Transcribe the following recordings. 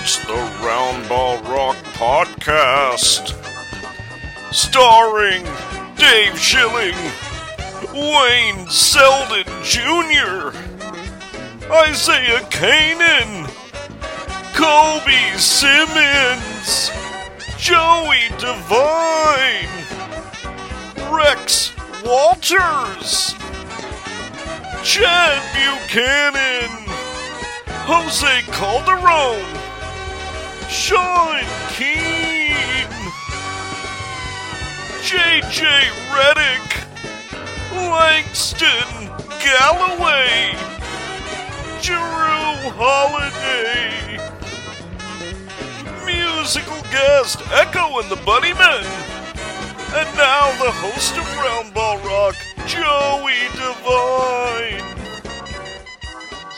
It's the Roundball Rock Podcast, starring Dave Schilling, Wayne Selden Jr., Isaiah Kanan, Kobe Simmons, Joey Devine, Rex Walters, Chad Buchanan, Jose Calderon, Sean Keane, J.J. Redick, Langston Galloway, Jrue Holiday, musical guest Echo and the Bunnymen, and now the host of Roundball Rock, Joey Devine.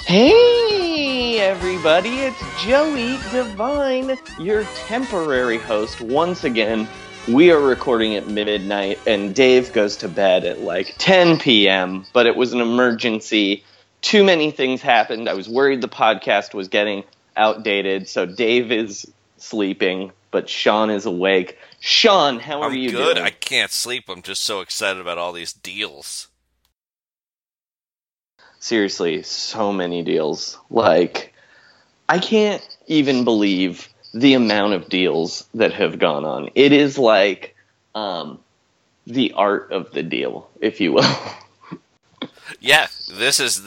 Hey, everybody, it's Joey Devine, your temporary host. Once again, we are recording at midnight, and Dave goes to bed at like 10 p.m., but it was an emergency. Too many things happened. I was worried the podcast was getting outdated, so Dave is sleeping, but Sean is awake. Sean, how are you doing? I'm good. I can't sleep. I'm just so excited about all these deals. Seriously, so many deals. Like, I can't even believe the amount of deals that have gone on. It is like the art of the deal, if you will. Yeah, this is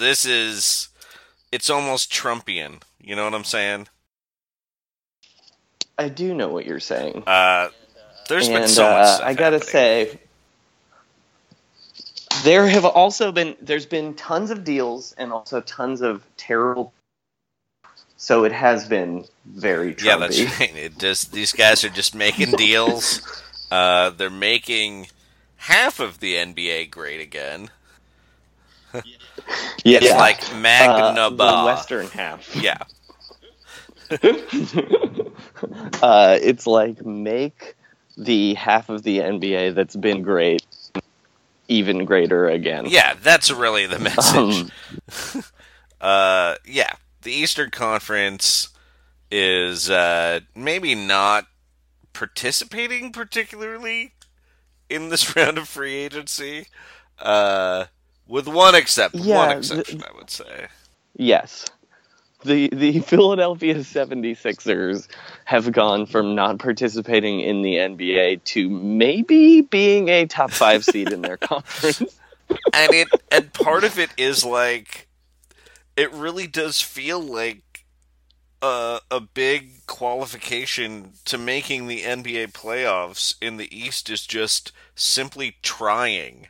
it's almost Trumpian. You know what I'm saying? I do know what you're saying. There's been so much stuff I gotta say, there's been tons of deals and also tons of terrible. So it has been very Trumpy. Yeah, that's right. These guys are just making deals. They're making half of the NBA great again. Yeah. It's like Magna Bar. The western half. Yeah. It's like make the half of the NBA that's been great even greater again. Yeah, that's really the message. Yeah. The Eastern Conference is maybe not participating particularly in this round of free agency, with one exception, I would say. Yes. The Philadelphia 76ers have gone from not participating in the NBA to maybe being a top 5 seed in their conference. And part of it is like, it really does feel like a big qualification to making the NBA playoffs in the East is just simply trying.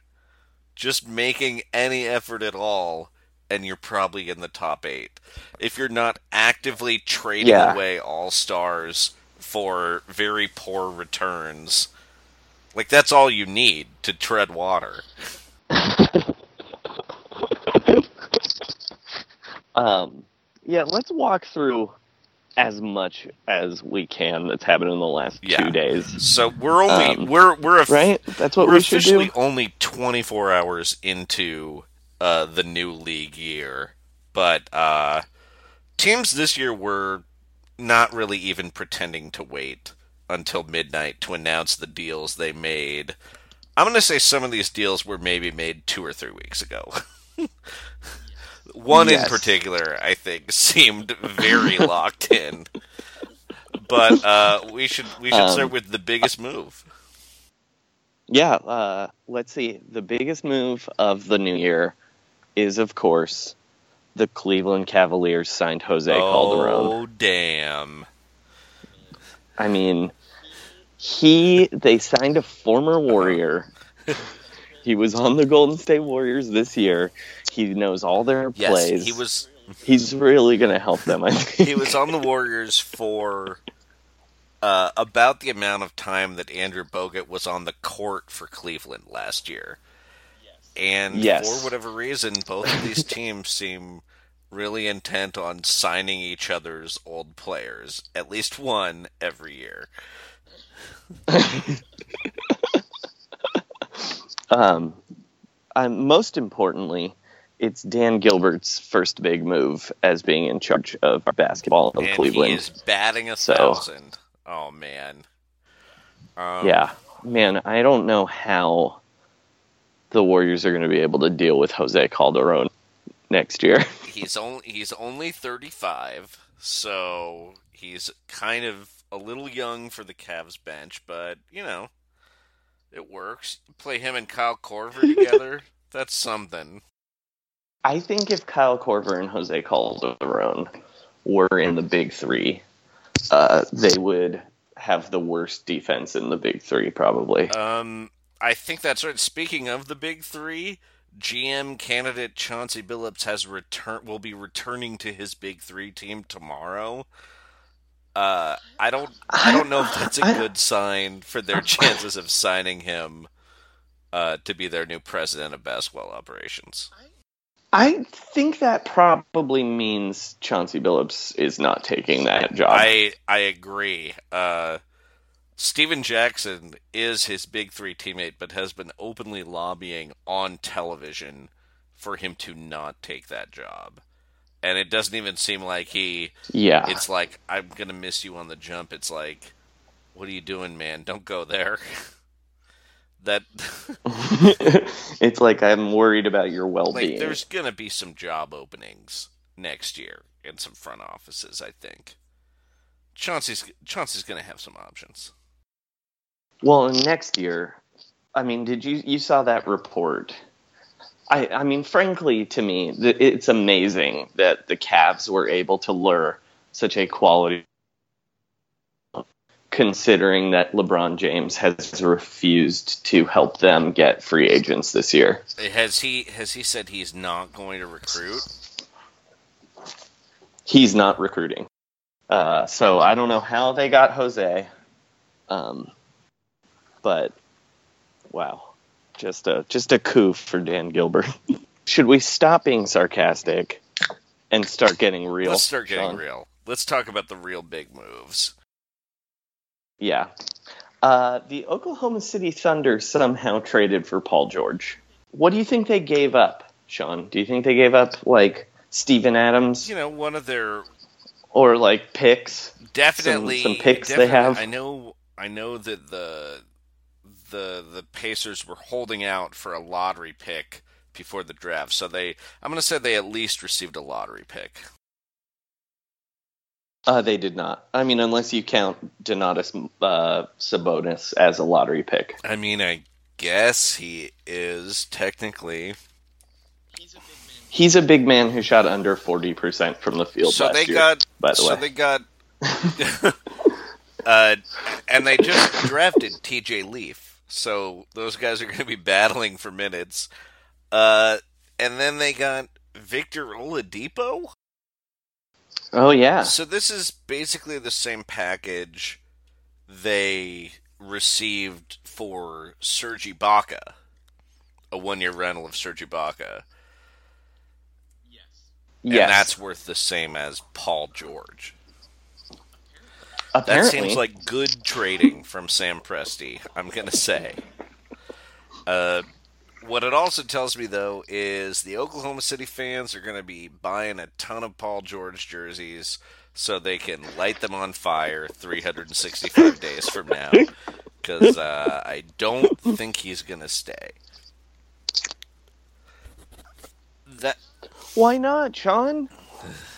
Just making any effort at all and you're probably in the top 8. If you're not actively trading away all-stars for very poor returns, like, that's all you need to tread water. Yeah, let's walk through as much as we can that's happened in the last 2 days. So we're only right? That's what we're officially should do. Only 24 hours into the new league year, but teams this year were not really even pretending to wait until midnight to announce the deals they made. I'm going to say some of these deals were maybe made 2 or 3 weeks ago. One in particular, I think, seemed very locked in. But we should start with the biggest move. Yeah, let's see. The biggest move of the new year is, of course, the Cleveland Cavaliers signed Jose Calderon. Oh, damn. I mean, they signed a former Warrior. He was on the Golden State Warriors this year. He knows all their plays. He's really going to help them, I think. He was on the Warriors for about the amount of time that Andrew Bogut was on the court for Cleveland last year. And for whatever reason, both of these teams seem really intent on signing each other's old players. At least one every year. Most importantly, it's Dan Gilbert's first big move as being in charge of basketball of Cleveland. He is batting 1,000. Oh, man. Man, I don't know how the Warriors are going to be able to deal with Jose Calderon next year. He's only 35, so he's kind of a little young for the Cavs bench, but, you know, it works. Play him and Kyle Korver together. That's something. I think if Kyle Korver and Jose Calderon were in the big three, they would have the worst defense in the big three, probably. I think that's right. Speaking of the big three, GM candidate Chauncey Billups will be returning to his big three team tomorrow. I don't know if that's a good sign for their chances of signing him to be their new president of basketball operations. I think that probably means Chauncey Billups is not taking that job. I agree. Steven Jackson is his big three teammate, but has been openly lobbying on television for him to not take that job. And it doesn't even seem like it's like, I'm going to miss you on the jump. It's like, what are you doing, man? Don't go there. It's like, I'm worried about your well-being. Like, there's going to be some job openings next year in some front offices, I think. Chauncey's going to have some options. Well, next year, I mean, did you saw that report? I mean, frankly, to me, it's amazing that the Cavs were able to lure such a quality, considering that LeBron James has refused to help them get free agents this year. Has he said he's not going to recruit? He's not recruiting. So I don't know how they got Jose, but wow. Just a coup for Dan Gilbert. Should we stop being sarcastic and start getting real? Let's start getting real. Let's talk about the real big moves. Yeah. The Oklahoma City Thunder somehow traded for Paul George. What do you think they gave up, Sean? Do you think they gave up, like, Steven Adams? You know, one of their... Or, like, picks? Definitely. Some picks definitely, they have? I know that the Pacers were holding out for a lottery pick before the draft. So I'm going to say they at least received a lottery pick. They did not. I mean, unless you count Donatas Sabonis as a lottery pick. I mean, I guess he is technically. He's a big man who shot under 40% from the field last year, by the way. And they just drafted TJ Leaf. So those guys are going to be battling for minutes. And then they got Victor Oladipo? Oh, yeah. So this is basically the same package they received for Serge Ibaka, a one-year rental of Serge Ibaka. And yes. That's worth the same as Paul George. Apparently. That seems like good trading from Sam Presti, I'm going to say. What it also tells me, though, is the Oklahoma City fans are going to be buying a ton of Paul George jerseys so they can light them on fire 365 days from now. Because I don't think he's going to stay. Why not, Sean?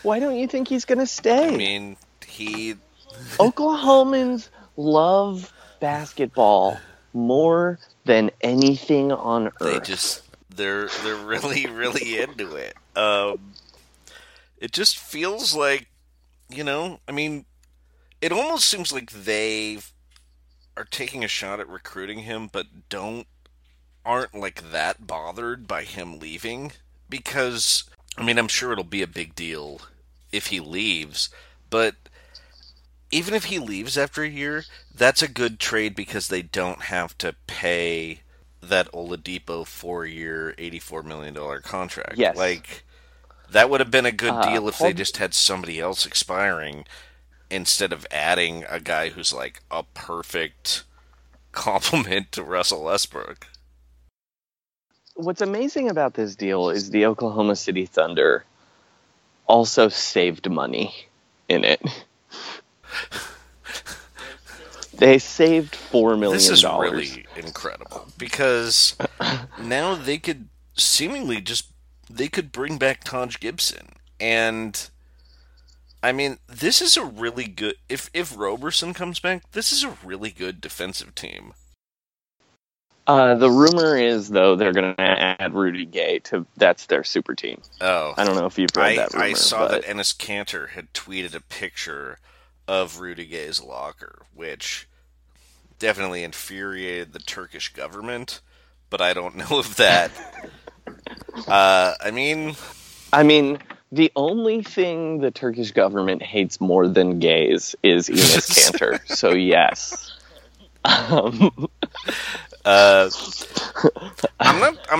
Why don't you think he's going to stay? I mean, Oklahomans love basketball more than anything on earth. They're really, really into it. It just feels like, I mean, it almost seems like they are taking a shot at recruiting him, but aren't like that bothered by him leaving. Because, I mean, I'm sure it'll be a big deal if he leaves, but even if he leaves after a year, that's a good trade because they don't have to pay that Oladipo 4-year, $84 million contract. Yes. Like, that would have been a good deal if they just had somebody else expiring instead of adding a guy who's like a perfect complement to Russell Westbrook. What's amazing about this deal is the Oklahoma City Thunder also saved money in it. They saved $4 million. This is really incredible because now they could seemingly they could bring back Taj Gibson. And, I mean, this is a really good... If Roberson comes back, this is a really good defensive team. The rumor is, though, they're going to add Rudy Gay that's their super team. Oh. I don't know if you've read that rumor. I saw that Enes Kanter had tweeted a picture of Rudy Gay's locker, which definitely infuriated the Turkish government, but I don't know if that... I mean, the only thing the Turkish government hates more than gays is Enes Kanter, so yes. I'm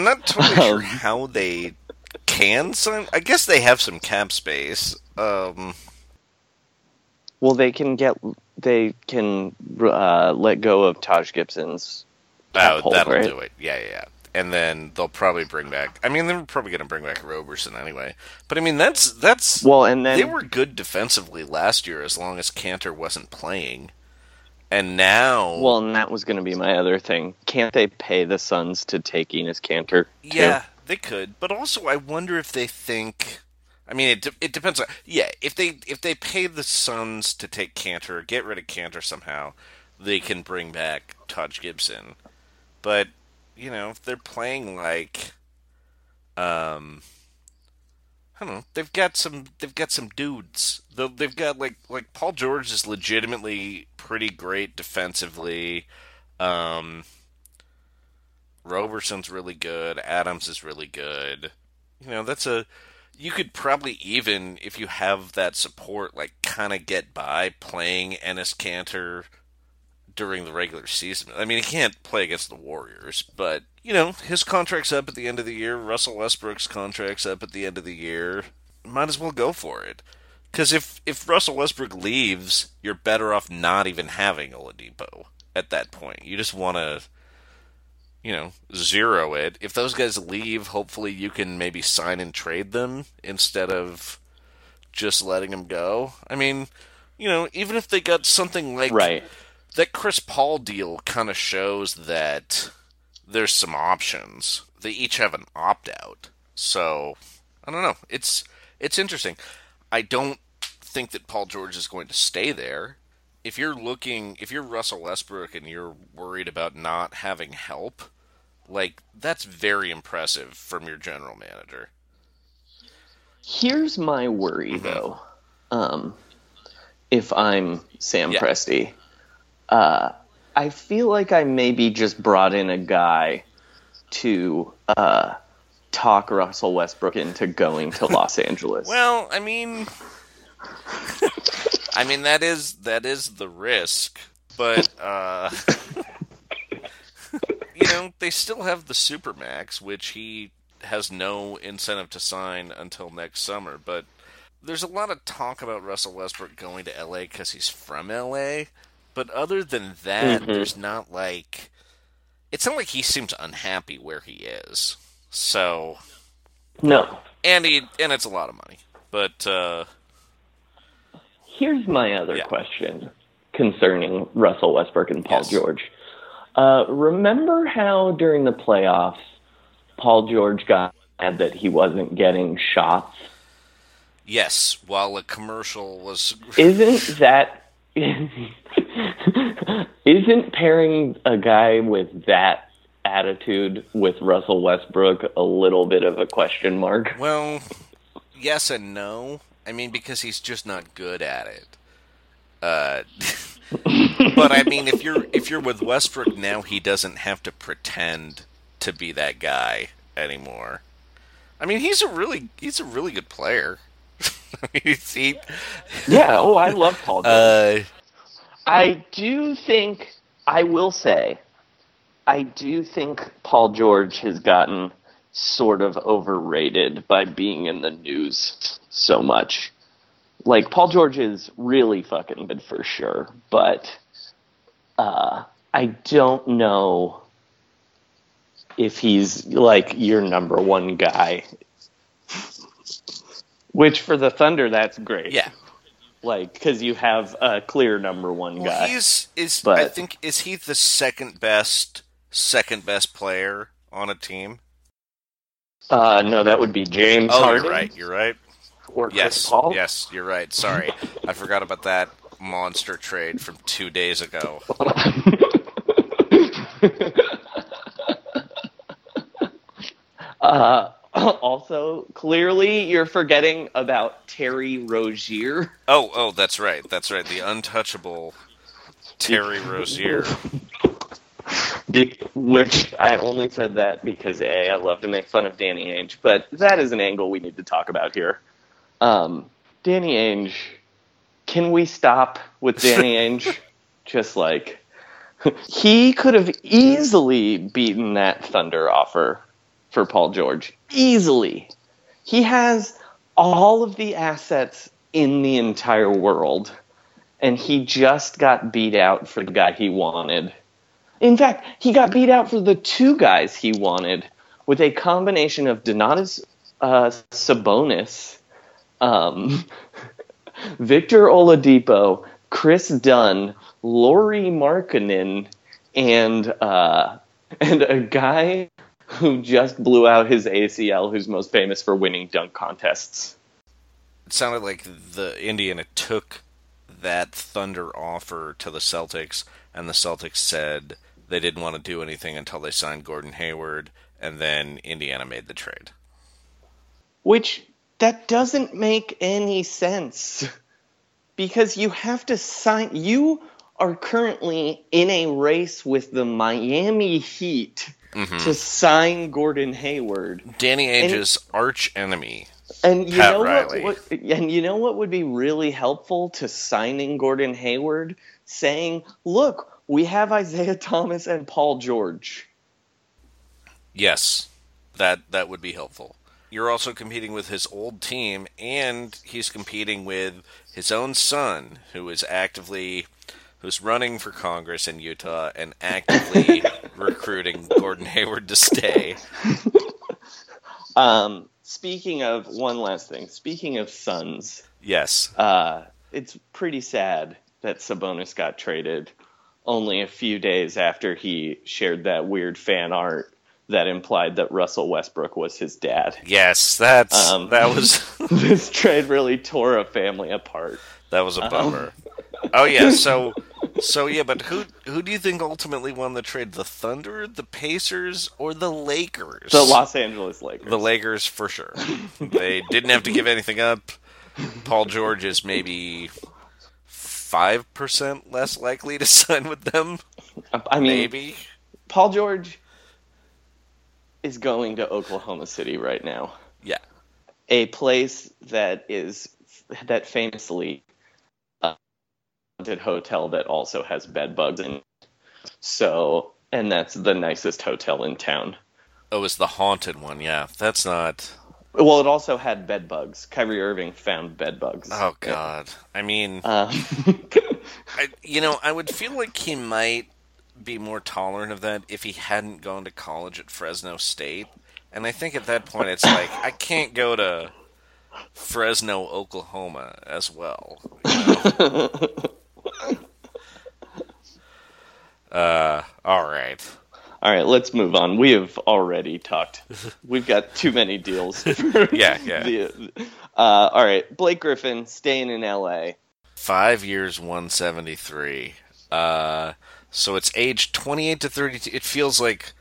not totally sure how they can sign. I guess they have some cap space. Well, they can let go of Taj Gibson's cap hold, that'll right? do it. Yeah. And then they'll probably bring back. I mean, they're probably going to bring back Roberson anyway. But I mean, that's well, and then they were good defensively last year as long as Kanter wasn't playing. And now... Well, and that was going to be my other thing. Can't they pay the Suns to take Enes Kanter? Yeah, they could. But also, I wonder if they think... I mean, it depends on... Yeah, if they pay the Suns to take Kanter, get rid of Kanter somehow, they can bring back Taj Gibson. But, if they're playing like... I don't know. They've got some dudes. They've got like Paul George is legitimately pretty great defensively. Roberson's really good. Adams is really good. You could probably, even if you have that support, like kind of get by playing Enes Kanter during the regular season. I mean, he can't play against the Warriors, but. His contract's up at the end of the year. Russell Westbrook's contract's up at the end of the year. Might as well go for it. Because if Russell Westbrook leaves, you're better off not even having Oladipo at that point. You just want to, zero it. If those guys leave, hopefully you can maybe sign and trade them instead of just letting them go. I mean, even if they got something like... Right. That Chris Paul deal kind of shows that... There's some options. They each have an opt-out. So, I don't know. It's interesting. I don't think that Paul George is going to stay there. If you're Russell Westbrook and you're worried about not having help, like, that's very impressive from your general manager. Here's my worry, though. If I'm Sam Presti, I feel like I maybe just brought in a guy to talk Russell Westbrook into going to Los Angeles. Well, I mean, that is the risk, but you know, they still have the Supermax, which he has no incentive to sign until next summer. But there's a lot of talk about Russell Westbrook going to LA because he's from LA. But other than that, There's not like, it's not like he seems unhappy where he is. So no, and it's a lot of money. But here's my other question concerning Russell Westbrook and Paul George. Remember how during the playoffs, Paul George got mad that he wasn't getting shots? Yes, while a commercial was... Isn't pairing a guy with that attitude with Russell Westbrook a little bit of a question mark? Well, yes and no. I mean, because he's just not good at it. But I mean, if you're with Westbrook now, he doesn't have to pretend to be that guy anymore. I mean, he's a really good player. I love Paul George. I do think Paul George has gotten sort of overrated by being in the news so much. Like, Paul George is really fucking good for sure, but I don't know if he's, like, your number one guy. Which, for the Thunder, that's great. Yeah. Like, because you have a clear number one guy. Is he the second best player on a team? No, that would be James Harden. You're right. Or Chris Paul? Yes, you're right. Sorry. I forgot about that monster trade from 2 days ago. Also, clearly you're forgetting about Terry Rozier. Oh, that's right. That's right. The untouchable Terry Rozier. Which I only said that because, A, I love to make fun of Danny Ainge, but that is an angle we need to talk about here. Danny Ainge, can we stop with Danny Ainge? Just like, he could have easily beaten that Thunder offer for Paul George. Easily. He has all of the assets in the entire world, and he just got beat out for the guy he wanted. In fact, he got beat out for the two guys he wanted with a combination of Donatas Sabonis, Victor Oladipo, Chris Dunn, Lauri Markkanen, and a guy who just blew out his ACL, who's most famous for winning dunk contests. It sounded like the Indiana took that Thunder offer to the Celtics, and the Celtics said they didn't want to do anything until they signed Gordon Hayward, and then Indiana made the trade. Which... that doesn't make any sense, because you have to sign. You are currently in a race with the Miami Heat to sign Gordon Hayward, Danny Ainge's arch enemy, and you Pat know Riley. And you know what would be really helpful to signing Gordon Hayward? Saying, "Look, we have Isaiah Thomas and Paul George." Yes, that would be helpful. You're also competing with his old team, and he's competing with his own son, who's running for Congress in Utah and actively recruiting Gordon Hayward to stay. Speaking of, one last thing. Speaking of sons. Yes. It's pretty sad that Sabonis got traded only a few days after he shared that weird fan art that implied that Russell Westbrook was his dad. Yes, that was... This trade really tore a family apart. That was a bummer. But who do you think ultimately won the trade? The Thunder, the Pacers, or the Lakers? The Los Angeles Lakers. The Lakers, for sure. They didn't have to give anything up. Paul George is maybe 5% less likely to sign with them. I mean, maybe. Paul George... is going to Oklahoma City right now. Yeah. A place that is that famously haunted hotel that also has bed bugs in it. So, and that's the nicest hotel in town. Oh, it's the haunted one. Yeah, that's not. Well, it also had bed bugs. Kyrie Irving found bed bugs. Oh God! Yeah. I mean, I would feel like he might be more tolerant of that if he hadn't gone to college at Fresno State. And I think at that point, it's like I can't go to Fresno, Oklahoma, as well. You know? All right, let's move on. We have already talked. We've got too many deals. Yeah. All right, Blake Griffin staying in L.A. 5 years, $173 million. So it's age 28 to 32. It feels like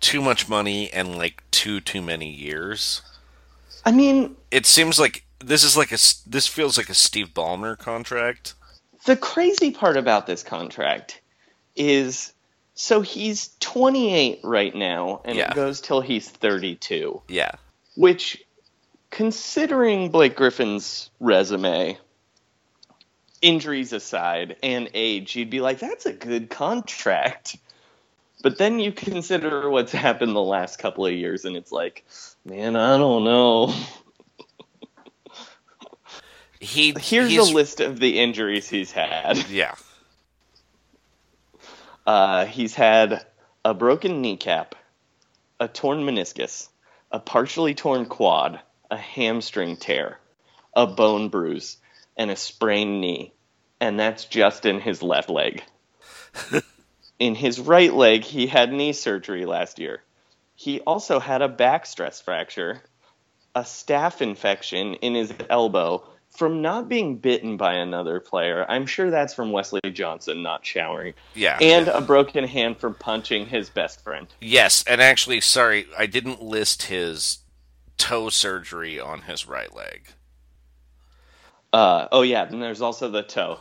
too much money and like too many years. I mean, it seems like this feels like a Steve Ballmer contract. The crazy part about this contract is. So he's 28 right now, and it goes till he's 32. Yeah. Which, considering Blake Griffin's resume, injuries aside, and age, you'd be like, that's a good contract. But then you consider what's happened the last couple of years, and it's like, man, I don't know. Here's a list of the injuries he's had. Yeah. He's had a broken kneecap, a torn meniscus, a partially torn quad, a hamstring tear, a bone bruise, and a sprained knee. And that's just in his left leg. In his right leg, he had knee surgery last year. He also had a back stress fracture, a staph infection in his elbow from not being bitten by another player. I'm sure that's from Wesley Johnson not showering. Yeah. And a broken hand from punching his best friend. Yes, and actually, sorry, I didn't list his toe surgery on his right leg. Oh, yeah, and there's also the toe.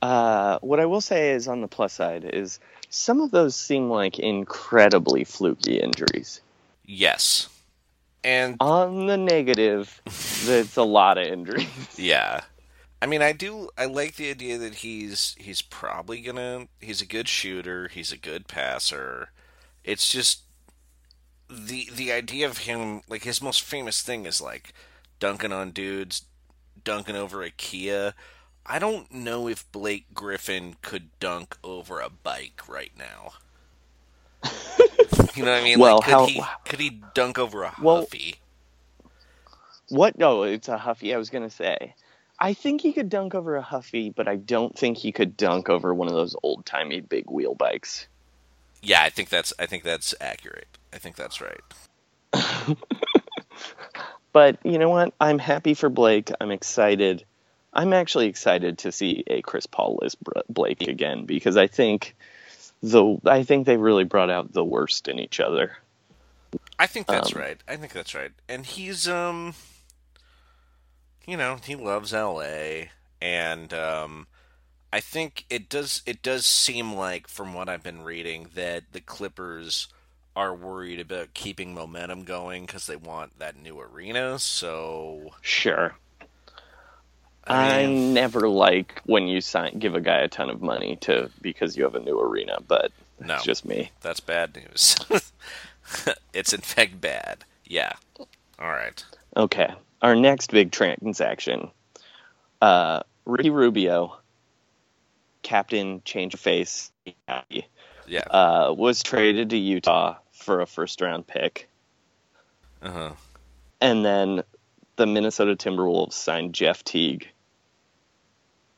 What I will say is, on the plus side, is some of those seem like incredibly fluky injuries. Yes. And on the negative, that's a lot of injuries. Yeah. I mean, I like the idea that he's probably he's a good shooter, he's a good passer. It's just the idea of him, like, his most famous thing is like dunking on dudes, dunking over a Kia. I don't know if Blake Griffin could dunk over a bike right now. You know what I mean? Well, like, could he dunk over a Huffy? What? No, it's a Huffy. I was going to say, I think he could dunk over a Huffy, but I don't think he could dunk over one of those old-timey big wheel bikes. Yeah, I think that's accurate. I think that's right. But you know what? I'm happy for Blake. I'm excited. I'm actually excited to see a Chris Paul Liz Blake again, because I think they really brought out the worst in each other. I think that's right. I think that's right. And he's, he loves LA, and I think it does seem like, from what I've been reading, that the Clippers are worried about keeping momentum going because they want that new arena. So sure. I never like when you give a guy a ton of money because you have a new arena, but it's just me. That's bad news. It's in fact bad. Yeah. All right. Okay. Our next big transaction. Ricky Rubio, captain, change of face, yeah. Was traded to Utah for a first-round pick. Uh-huh. And then the Minnesota Timberwolves signed Jeff Teague.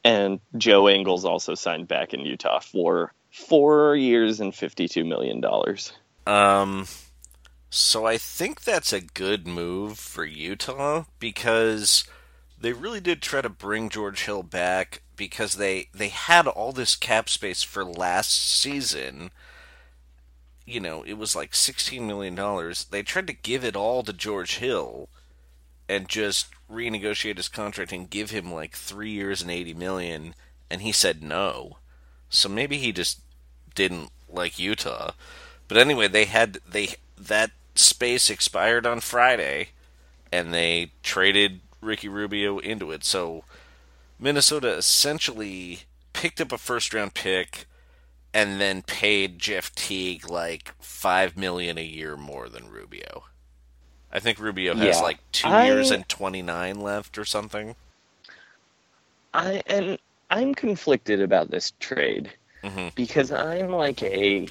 And Joe Ingles also signed back in Utah for 4 years and $52 million. So I think that's a good move for Utah, because they really did try to bring George Hill back, because they had all this cap space for last season. You know, it was like $16 million. They tried to give it all to George Hill and just renegotiate his contract and give him like 3 years and $80 million, and he said no. So maybe he just didn't like Utah. But anyway, they had they that space expired on Friday, and they traded Ricky Rubio into it. So Minnesota essentially picked up a first-round pick and then paid Jeff Teague like $5 million a year more than Rubio. I think Rubio has like 2 years and 29 left or something. I'm conflicted about this trade because I'm a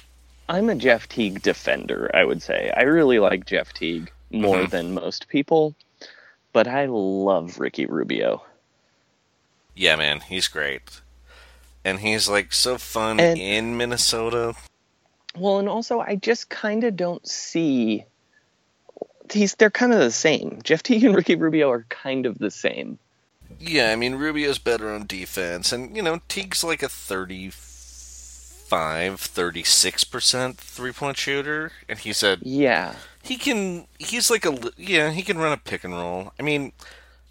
Jeff Teague defender, I would say. I really like Jeff Teague more than most people, but I love Ricky Rubio. Yeah, man, he's great. And he's, like, so fun in Minnesota. Well, and also, I just kind of don't see... They're kind of the same. Jeff Teague and Ricky Rubio are kind of the same. Yeah, I mean, Rubio's better on defense. And, you know, Teague's like a 36% three-point shooter. And he's a... Yeah. He can run a pick and roll. I mean,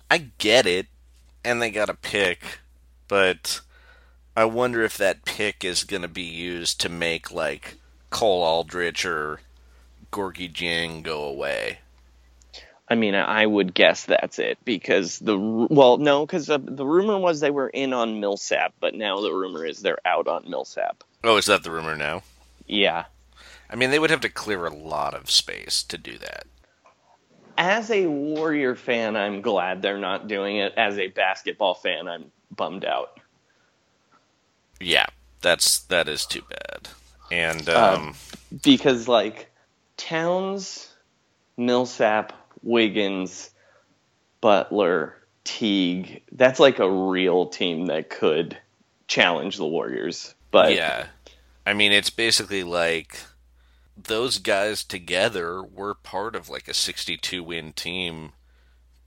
I get it. And they got a pick. But... I wonder if that pick is going to be used to make, like, Cole Aldrich or Gorgie Jang go away. I mean, I would guess that's it, because the rumor was they were in on Millsap, but now the rumor is they're out on Millsap. Oh, is that the rumor now? Yeah. I mean, they would have to clear a lot of space to do that. As a Warrior fan, I'm glad they're not doing it. As a basketball fan, I'm bummed out. Yeah, that is too bad. And because like Towns, Millsap, Wiggins, Butler, Teague, that's like a real team that could challenge the Warriors. But yeah, I mean, it's basically like those guys together were part of like a 62-win team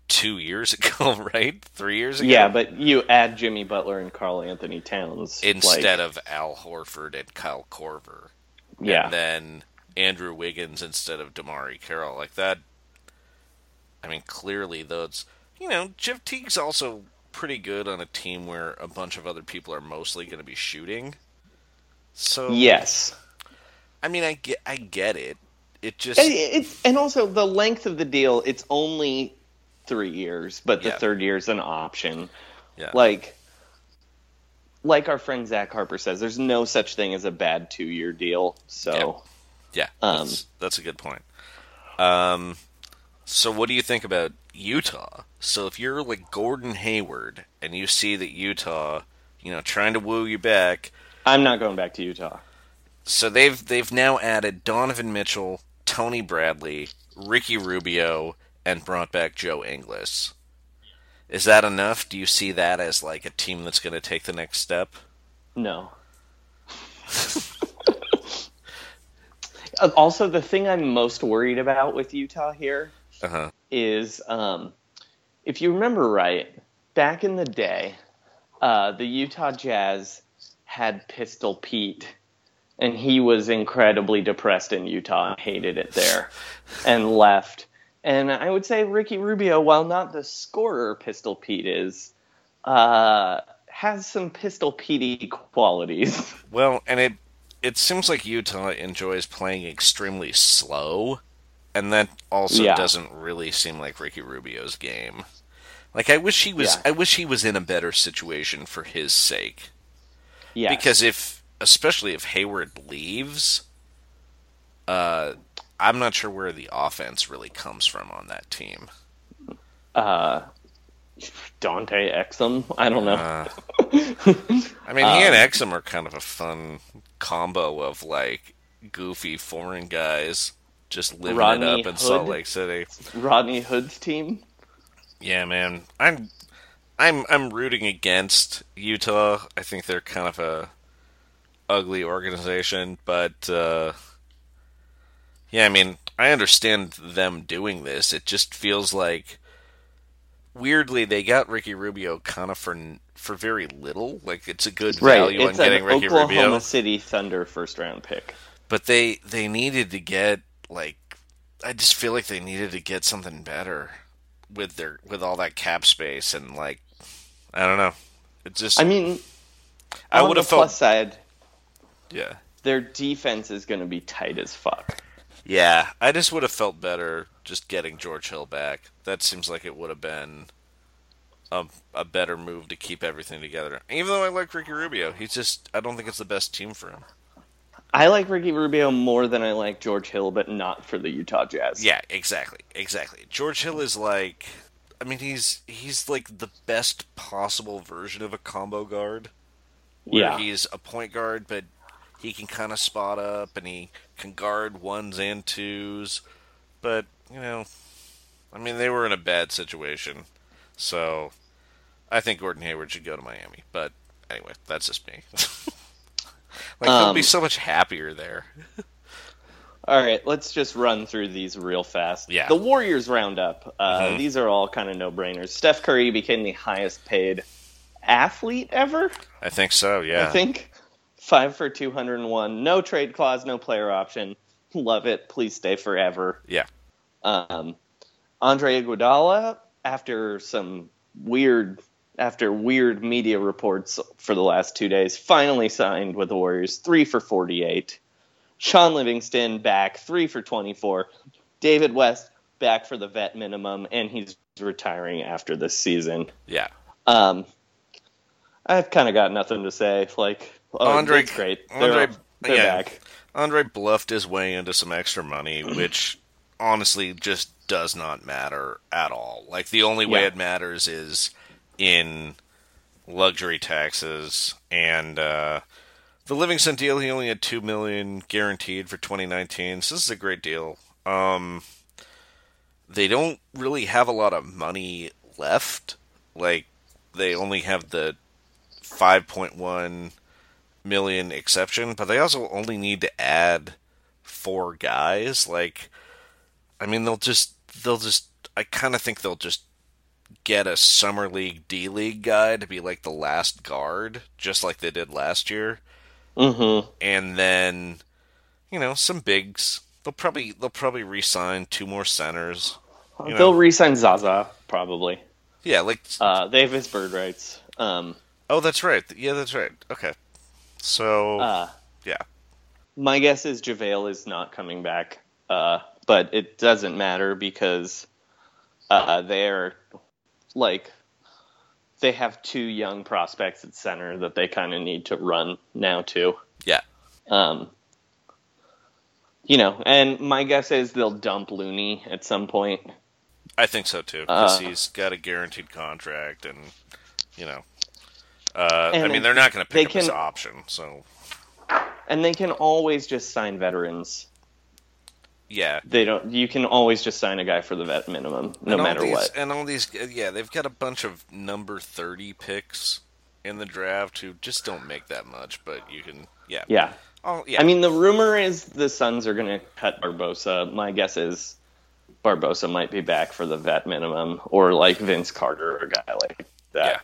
2 years ago, right? 3 years ago? Yeah, but you add Jimmy Butler and Karl Anthony Towns. Instead of Al Horford and Kyle Korver. Yeah. And then Andrew Wiggins instead of Damari Carroll. Like that, I mean, clearly those... You know, Jeff Teague's also pretty good on a team where a bunch of other people are mostly going to be shooting. So... Yes. I mean, I get it. It just... And also, the length of the deal, it's only... 3 years, but the third year's an option. Yeah. Like our friend Zach Harper says, there's no such thing as a bad 2-year deal. So, that's a good point. So what do you think about Utah? So if you're like Gordon Hayward and you see that Utah, you know, trying to woo you back, I'm not going back to Utah. So they've now added Donovan Mitchell, Tony Bradley, Ricky Rubio, and brought back Joe Ingles. Is that enough? Do you see that as, like, a team that's going to take the next step? No. Also, the thing I'm most worried about with Utah here is, if you remember right, back in the day, the Utah Jazz had Pistol Pete, and he was incredibly depressed in Utah and hated it there and left. And I would say Ricky Rubio, while not the scorer Pistol Pete is, has some Pistol Pete-y qualities. Well, and it seems like Utah enjoys playing extremely slow, and that also doesn't really seem like Ricky Rubio's game. Like, I wish he was in a better situation for his sake. Yeah. Because especially if Hayward leaves, I'm not sure where the offense really comes from on that team. Dante Exum? I don't know. I mean, he and Exum are kind of a fun combo of, like, goofy foreign guys just living it up in Salt Lake City. Rodney Hood's team? Yeah, man. I'm rooting against Utah. I think they're kind of a ugly organization, but... Yeah, I mean, I understand them doing this. It just feels like, weirdly, they got Ricky Rubio kind of for very little. Like, it's a good value on getting Ricky Rubio. It's an Oklahoma City Thunder first-round pick. But they needed to get, like, I just feel like they needed to get something better with all that cap space and, like, I don't know. It just... I mean, I on the plus side, their defense is going to be tight as fuck. Yeah, I just would have felt better just getting George Hill back. That seems like it would have been a better move to keep everything together. Even though I like Ricky Rubio, he's just, I don't think it's the best team for him. I like Ricky Rubio more than I like George Hill, but not for the Utah Jazz. Yeah, exactly. George Hill is like, I mean, he's like the best possible version of a combo guard. Where he's a point guard, but he can kind of spot up, and he can guard ones and twos. But, you know, I mean, they were in a bad situation. So, I think Gordon Hayward should go to Miami. But, anyway, that's just me. Like, he'll be so much happier there. All right, let's just run through these real fast. Yeah. The Warriors roundup. These are all kind of no-brainers. Steph Curry became the highest-paid athlete ever? I think so, yeah. I think 5 for 201. No trade clause, no player option. Love it. Please stay forever. Yeah. Andre Iguodala, after weird media reports for the last 2 days, finally signed with the Warriors. 3 for 48. Sean Livingston back 3 for 24. David West back for the vet minimum, and he's retiring after this season. Yeah. I've kind of got nothing to say. Like, Andre, that's great. They're back. Andre bluffed his way into some extra money, which honestly just does not matter at all. Like, the only way it matters is in luxury taxes, and the Livingston deal, he only had $2 million guaranteed for 2019, so this is a great deal. They don't really have a lot of money left. Like, they only have the $5.1 million exception, but they also only need to add 4 guys. Like, I mean, I kind of think they'll just get a Summer League, D-League guy to be like the last guard, just like they did last year. Mm-hmm. And then, you know, some bigs. They'll probably re-sign 2 more centers. They'll re-sign Zaza, probably. Yeah, like... they have his bird rights. Oh, that's right. Yeah, that's right. Okay. So, yeah. My guess is JaVale is not coming back, but it doesn't matter because they have 2 young prospects at center that they kind of need to run now, too. Yeah. You know, and my guess is they'll dump Looney at some point. I think so, too, because he's got a guaranteed contract, and, you know, and I mean, they're not going to pick up his option, so... And they can always just sign veterans. Yeah. You can always just sign a guy for the vet minimum, no matter what. And all these... Yeah, they've got a bunch of number 30 picks in the draft who just don't make that much, but you can... Yeah. Yeah. I mean, the rumor is the Suns are going to cut Barbosa. My guess is Barbosa might be back for the vet minimum, or like Vince Carter or a guy like that. Yeah,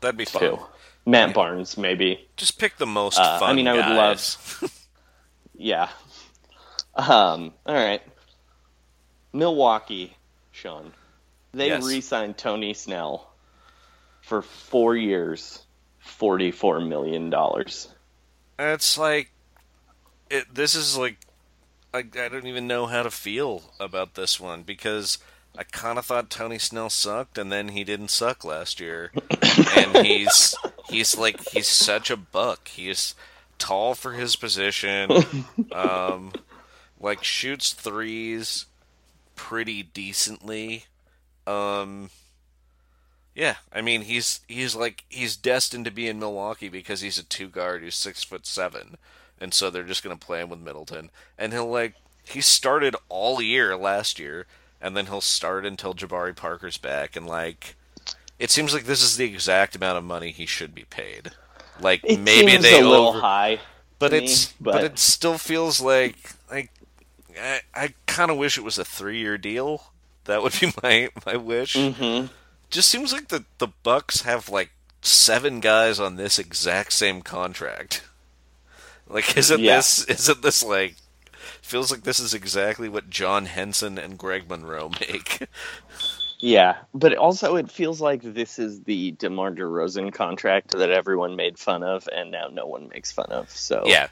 that'd be fun. Matt Barnes, maybe. Just pick the most fun guys. I would love... yeah. All right. Milwaukee, Sean. They re-signed Tony Snell for 4 years, $44 million. It's like... this is like... I don't even know how to feel about this one, because I kind of thought Tony Snell sucked, and then he didn't suck last year. And he's such a buck. He's tall for his position, like shoots threes pretty decently. Yeah, I mean, he's destined to be in Milwaukee because he's a 2 guard who's 6'7". And so they're just going to play him with Middleton. And he started all year last year, and then he'll start until Jabari Parker's back. And, it seems like this is the exact amount of money he should be paid. Like, it maybe seems a little high. But it still feels like I kind of wish it was a 3-year deal. That would be my wish. Mm-hmm. Just seems like the Bucks have, 7 guys on this exact same contract. Like, isn't this feels like this is exactly what John Henson and Greg Monroe make. Yeah, but also it feels like this is the DeMar DeRozan contract that everyone made fun of, and now no one makes fun of, so... Yeah,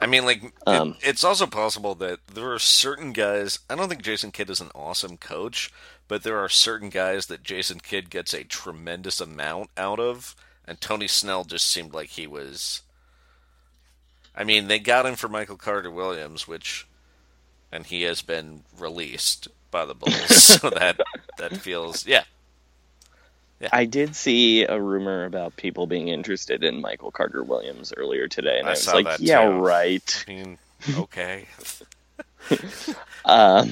I mean, like, it's also possible that there are certain guys. I don't think Jason Kidd is an awesome coach, but there are certain guys that Jason Kidd gets a tremendous amount out of, and Tony Snell just seemed like he was. I mean, they got him for Michael Carter Williams, and he has been released by the Bulls, so that feels, yeah. Yeah. I did see a rumor about people being interested in Michael Carter Williams earlier today, and I was like, yeah, too. Right. I mean, okay. All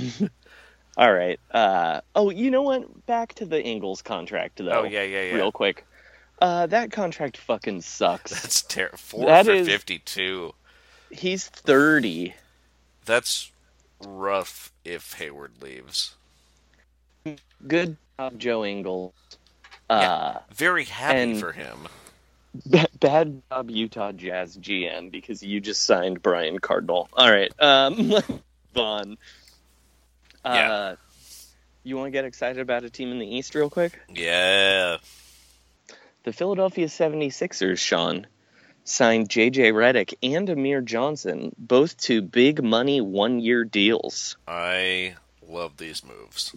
right. Oh, you know what? Back to the Ingles contract, though. Oh, yeah. Real quick. That contract fucking sucks. That's terrible. 4 for 52. He's 30. That's rough if Hayward leaves. Good job, Joe Ingles. Very happy for him. Bad job, Utah Jazz GM, because you just signed Brian Cardinal. All right, let's move on. You want to get excited about a team in the East real quick? Yeah. The Philadelphia 76ers, Sean, signed J.J. Redick and Amir Johnson, both to big money 1-year deals. I love these moves.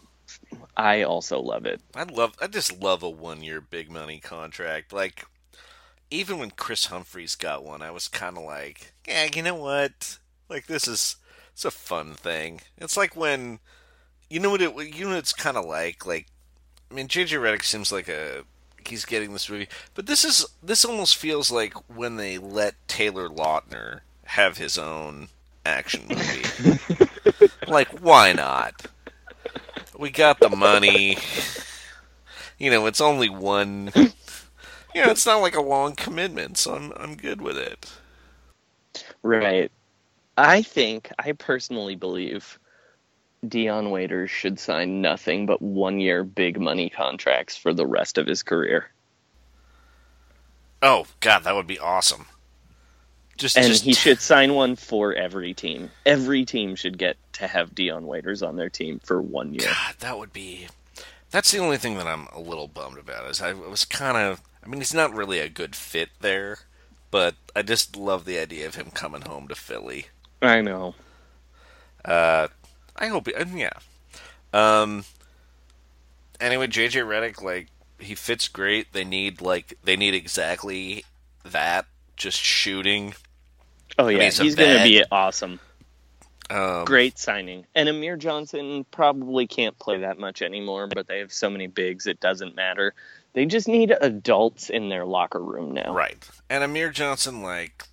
I also love it. I just love a 1-year big money contract. Like, even when Chris Humphries got one, I was kind of like, yeah, you know what? Like, it's a fun thing. It's like when, it's kind of like, I mean, J.J. Redick seems like he's getting this movie, but this almost feels like when they let Taylor Lautner have his own action movie. Like, why not? We got the money. It's only one. It's not like a long commitment, so I'm good with it. Right. I personally believe Dion Waiters should sign nothing but 1-year big money contracts for the rest of his career. Oh, God, that would be awesome. He should sign one for every team. Every team should get to have Dion Waiters on their team for 1 year. God, that's the only thing that I'm a little bummed about, is he's not really a good fit there, but I just love the idea of him coming home to Philly. I know. I hope, yeah. Anyway, J.J. Redick, like, he fits great. They need exactly that, just shooting. Oh, yeah, he's going to be awesome. Great signing. And Amir Johnson probably can't play that much anymore, but they have so many bigs it doesn't matter. They just need adults in their locker room now. Right. And Amir Johnson, like,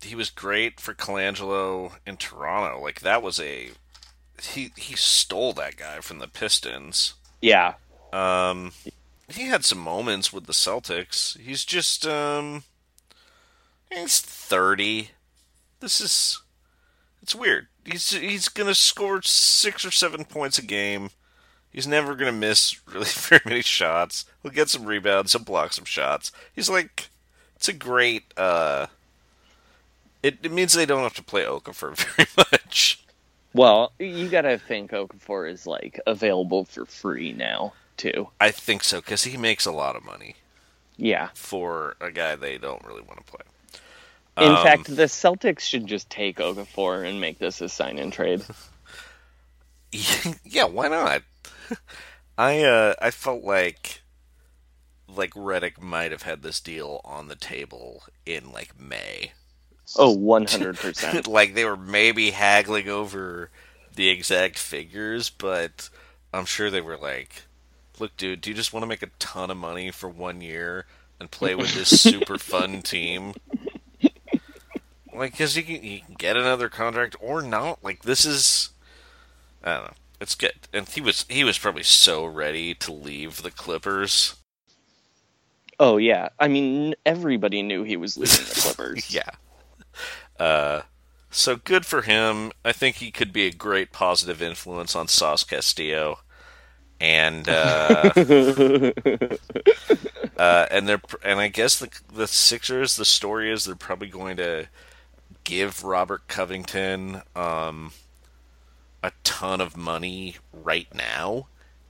he was great for Colangelo in Toronto. Like, that was he stole that guy from the Pistons. Yeah. He had some moments with the Celtics. He's just, he's 30. It's weird. He's going to score 6 or 7 points a game. He's never going to miss really very many shots. He'll get some rebounds. He'll block some shots. He's like, it's a great. It means they don't have to play Okafor very much. Well, you got to think Okafor is like available for free now too. I think so, because he makes a lot of money. Yeah, for a guy they don't really want to play. In fact, the Celtics should just take Okafor and make this a sign-in trade. Yeah, why not? I felt like Redick might have had this deal on the table in, like, May. Oh, 100%. Like, they were maybe haggling over the exact figures, but I'm sure they were like, look, dude, do you just want to make a ton of money for 1 year and play with this super fun team? Like, because you can get another contract or not. Like, this is, I don't know. It's good. And he was probably so ready to leave the Clippers. Oh, yeah. I mean, everybody knew he was leaving the Clippers. Yeah. So good for him. I think he could be a great positive influence on Sauce Castillo. And and I guess the Sixers, the story is they're probably going to give Robert Covington a ton of money right now,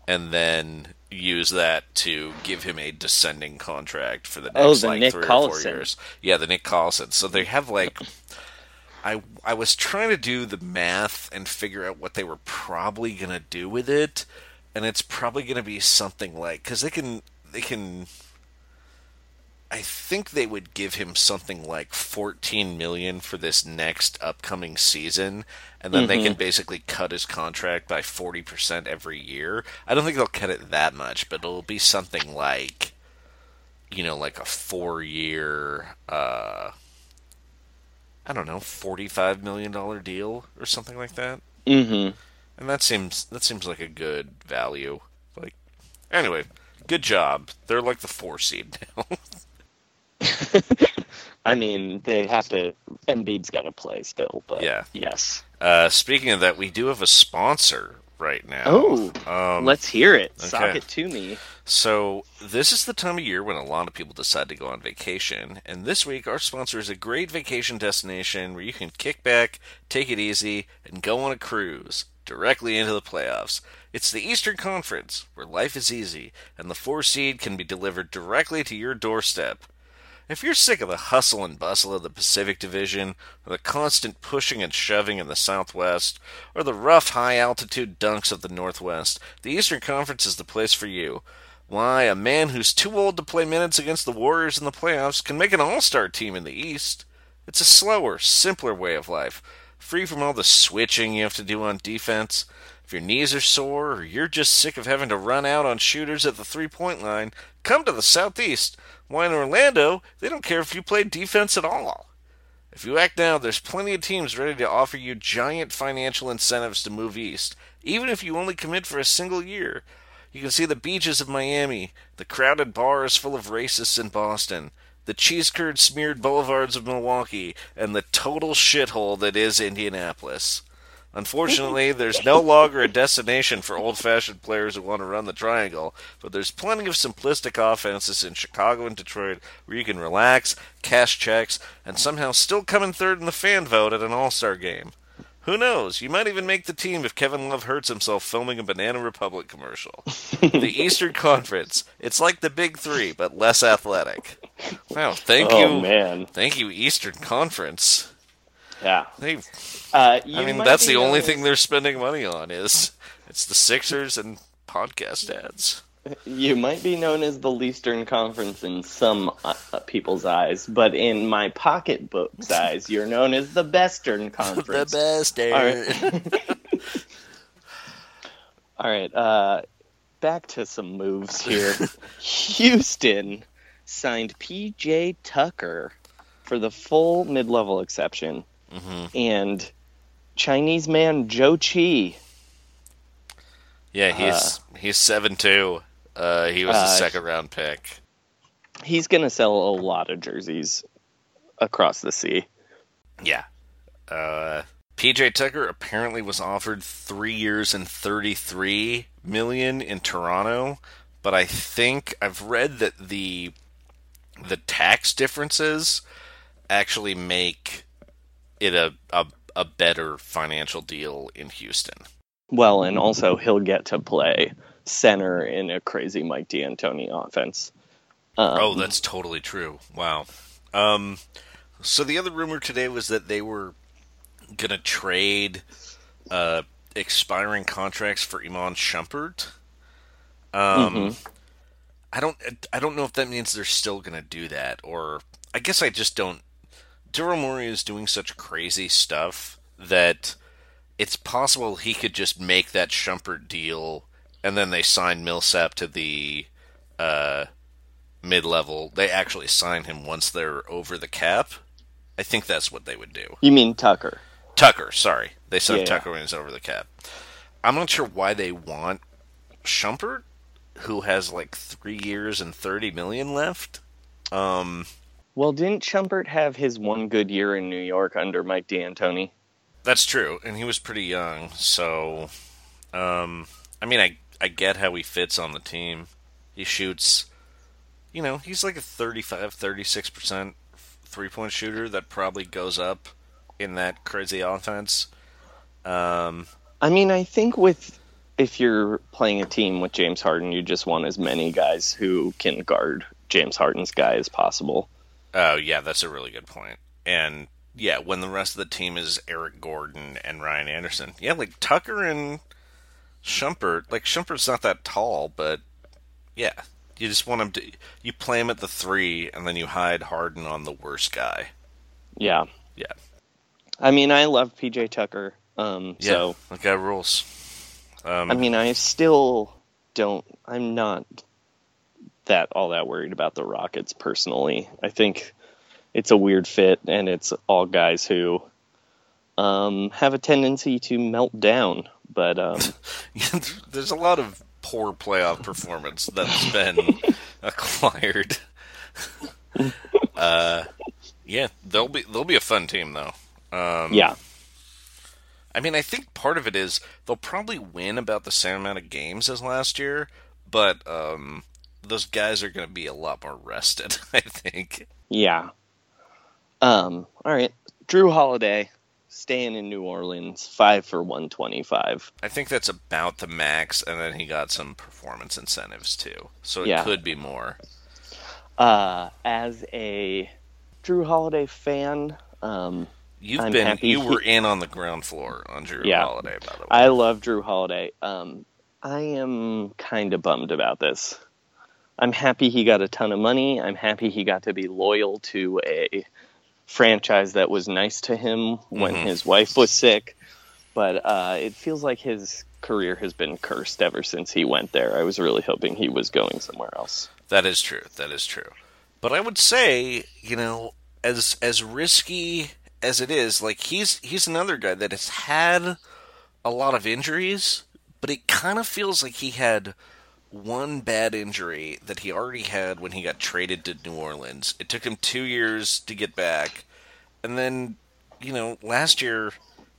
and then use that to give him a descending contract for the next 3 or 4 years. Yeah, the Nick Collison. So they have like I was trying to do the math and figure out what they were probably going to do with it, and it's probably going to be something like, because they can I think they would give him something like $14 million for this next upcoming season, and then they can basically cut his contract by 40% every year. I don't think they'll cut it that much, but it'll be something like, you know, like a 4-year, I don't know, $45 million deal or something like that. Mm-hmm. And that seems like a good value. Like, anyway, good job. They're like the 4 seed now. I mean, they have to. Embiid's got to play still, but yeah. Yes. Speaking of that, we do have a sponsor right now. Oh, let's hear it. Okay. Sock it to me. So this is the time of year when a lot of people decide to go on vacation, and this week our sponsor is a great vacation destination where you can kick back, take it easy, and go on a cruise directly into the playoffs. It's the Eastern Conference, where life is easy, and the 4 seed can be delivered directly to your doorstep. If you're sick of the hustle and bustle of the Pacific Division, or the constant pushing and shoving in the Southwest, or the rough high-altitude dunks of the Northwest, the Eastern Conference is the place for you. Why, a man who's too old to play minutes against the Warriors in the playoffs can make an all-star team in the East. It's a slower, simpler way of life, free from all the switching you have to do on defense. If your knees are sore, or you're just sick of having to run out on shooters at the three-point line, come to the Southeast. Why, in Orlando, they don't care if you play defense at all. If you act now, there's plenty of teams ready to offer you giant financial incentives to move east, even if you only commit for a single year. You can see the beaches of Miami, the crowded bars full of racists in Boston, the cheese curd-smeared boulevards of Milwaukee, and the total shithole that is Indianapolis. Unfortunately, there's no longer a destination for old-fashioned players who want to run the triangle, but there's plenty of simplistic offenses in Chicago and Detroit where you can relax, cash checks, and somehow still come in third in the fan vote at an all-star game. Who knows? You might even make the team if Kevin Love hurts himself filming a Banana Republic commercial. The Eastern Conference. It's like the Big Three, but less athletic. Wow, thank you. Man. Thank you, Eastern Conference. Yeah, that's the only thing they're spending money on is the Sixers and podcast ads. You might be known as the Leastern Conference in some people's eyes, but in my pocketbook's eyes, you're known as the Bestern Conference. The Bestern. All right, back to some moves here. Houston signed P.J. Tucker for the full mid-level exception. Mm-hmm. And Chinese man Joe Chi. Yeah, he's 7'2". He was a second-round pick. He's going to sell a lot of jerseys across the sea. Yeah. P.J. Tucker apparently was offered 3 years and $33 million in Toronto, but I think I've read that the tax differences actually make it a better financial deal in Houston. Well, and also he'll get to play center in a crazy Mike D'Antoni offense. Oh, that's totally true. Wow. So the other rumor today was that they were going to trade expiring contracts for Iman Shumpert. I don't know if that means they're still going to do that, or I guess I just don't. Daryl Morey is doing such crazy stuff that it's possible he could just make that Shumpert deal, and then they sign Millsap to the mid-level. They actually sign him once they're over the cap. I think that's what they would do. You mean Tucker? Tucker, sorry. They sign Tucker when he's over the cap. I'm not sure why they want Shumpert, who has like 3 years and $30 million left. Well, didn't Shumpert have his one good year in New York under Mike D'Antoni? That's true, and he was pretty young, so... I get how he fits on the team. He shoots... You know, he's like a 35-36% three-point shooter that probably goes up in that crazy offense. I think with... If you're playing a team with James Harden, you just want as many guys who can guard James Harden's guy as possible. Oh, yeah, that's a really good point. And yeah, when the rest of the team is Eric Gordon and Ryan Anderson. Yeah, like Tucker and Shumpert. Like, Shumpert's not that tall, but yeah, you just want him to. You play him at the three, and then you hide Harden on the worst guy. Yeah. Yeah. I mean, I love PJ Tucker. So that guy rules. I mean, I still don't. I'm not that all that worried about the Rockets personally. I think it's a weird fit, and it's all guys who have a tendency to melt down. But there's a lot of poor playoff performance that's been acquired. Yeah, they'll be a fun team though. Yeah. I mean, I think part of it is they'll probably win about the same amount of games as last year, but those guys are going to be a lot more rested, I think. Yeah. All right. Jrue Holiday, staying in New Orleans, 5 for 125. I think that's about the max, and then he got some performance incentives, too. So it could be more. As a Jrue Holiday fan... You were in on the ground floor on Jrue Holiday, by the way. I love Jrue Holiday. I am kind of bummed about this. I'm happy he got a ton of money. I'm happy he got to be loyal to a franchise that was nice to him when his wife was sick. But it feels like his career has been cursed ever since he went there. I was really hoping he was going somewhere else. That is true. But I would say, you know, as risky as it is, like, he's another guy that has had a lot of injuries, but it kind of feels like he had one bad injury that he already had when he got traded to New Orleans. It took him 2 years to get back, and then, you know, last year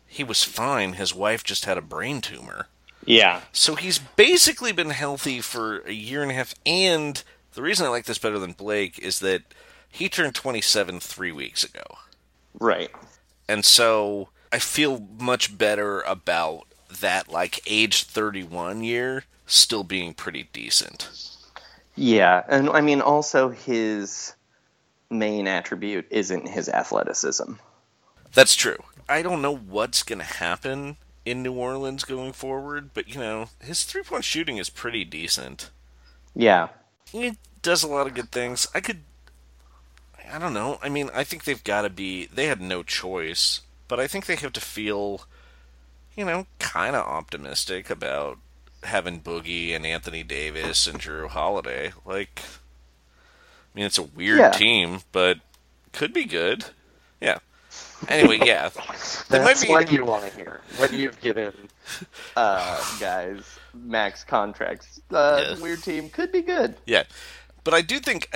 he was fine. His wife just had a brain tumor. Yeah. So he's basically been healthy for a year and a half, and the reason I like this better than Blake is that he turned 27 3 weeks ago. Right. And so I feel much better about that, like, age 31 year still being pretty decent. Yeah. And I mean, also his main attribute isn't his athleticism. That's true. I don't know what's going to happen in New Orleans going forward, but, you know, his 3-point shooting is pretty decent. Yeah. He does a lot of good things. I don't know. I mean, I think they've got to be... They had no choice, but I think they have to feel, you know, kind of optimistic about having Boogie and Anthony Davis and Jrue Holiday. Like, I mean, it's a weird team, but could be good. Yeah. Anyway, yeah. That's what you want to hear. When you've given guys max contracts, weird team could be good. Yeah. But I do think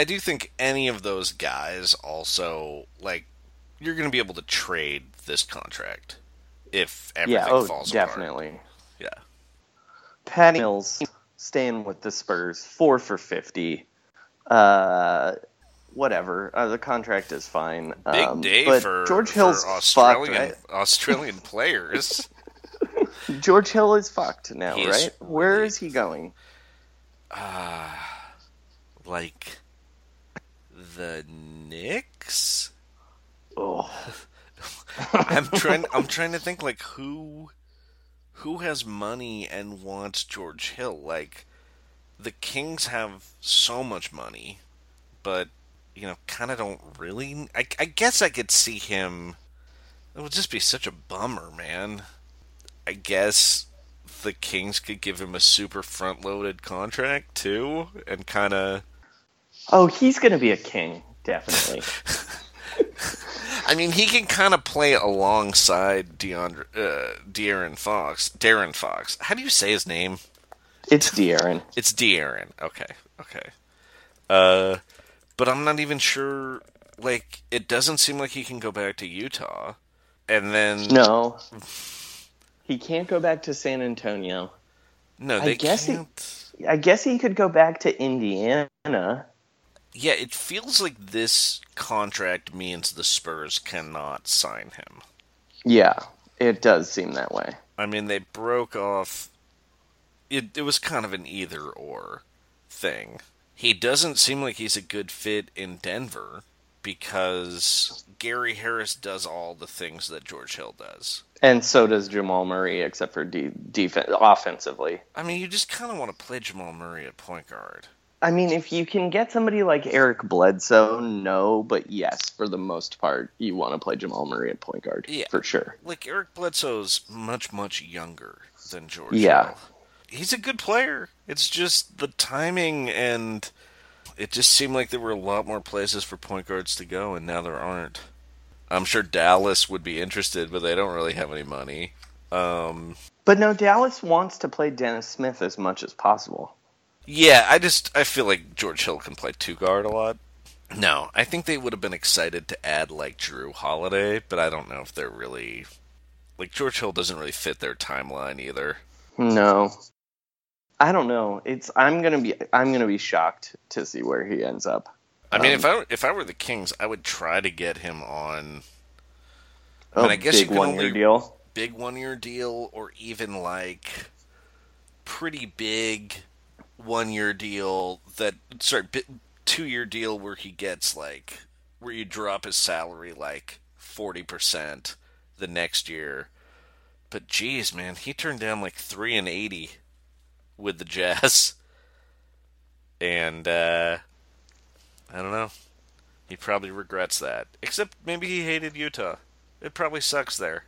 any of those guys also, like, you're going to be able to trade this contract if everything falls apart. Yeah, definitely. Yeah. Patty Mills staying with the Spurs, 4 for 50. Whatever, the contract is fine. Big day for George Hill's Australian players. George Hill is fucked now, right? Where is he going? Like the Knicks? Oh. I'm trying to think, like, who has money and wants George Hill? Like, the Kings have so much money, but, you know, kind of don't really. I guess I could see him. It would just be such a bummer, man. I guess the Kings could give him a super front-loaded contract too, and kind of. Oh, he's going to be a king, definitely. I mean, he can kind of play alongside De'Aaron Fox. How do you say his name? It's De'Aaron. It's De'Aaron. Okay. But I'm not even sure. Like, it doesn't seem like he can go back to Utah, and then no, he can't go back to San Antonio. No, they can't. I guess he could go back to Indiana. Yeah, it feels like this contract means the Spurs cannot sign him. Yeah, it does seem that way. I mean, they broke off... It was kind of an either-or thing. He doesn't seem like he's a good fit in Denver because Gary Harris does all the things that George Hill does. And so does Jamal Murray, except for defense, offensively. I mean, you just kind of want to play Jamal Murray at point guard. I mean, if you can get somebody like Eric Bledsoe, no, but yes, for the most part, you want to play Jamal Murray at point guard, yeah, for sure. Like, Eric Bledsoe's much, much younger than George Hill. He's a good player. It's just the timing, and it just seemed like there were a lot more places for point guards to go, and now there aren't. I'm sure Dallas would be interested, but they don't really have any money. But no, Dallas wants to play Dennis Smith as much as possible. Yeah, I feel like George Hill can play two guard a lot. No, I think they would have been excited to add, like, Jrue Holiday, but I don't know if they're really... Like, George Hill doesn't really fit their timeline either. No. I don't know. I'm gonna be shocked to see where he ends up. I mean, if I were the Kings, I would try to get him on. I guess big one-year deal. Big one-year deal, or even like pretty big one-year deal that 2-year deal where he gets like where you drop his salary like 40% the next year. But geez, man, he turned down like $3.80 with the Jazz, and I don't know. He probably regrets that. Except maybe he hated Utah. It probably sucks there.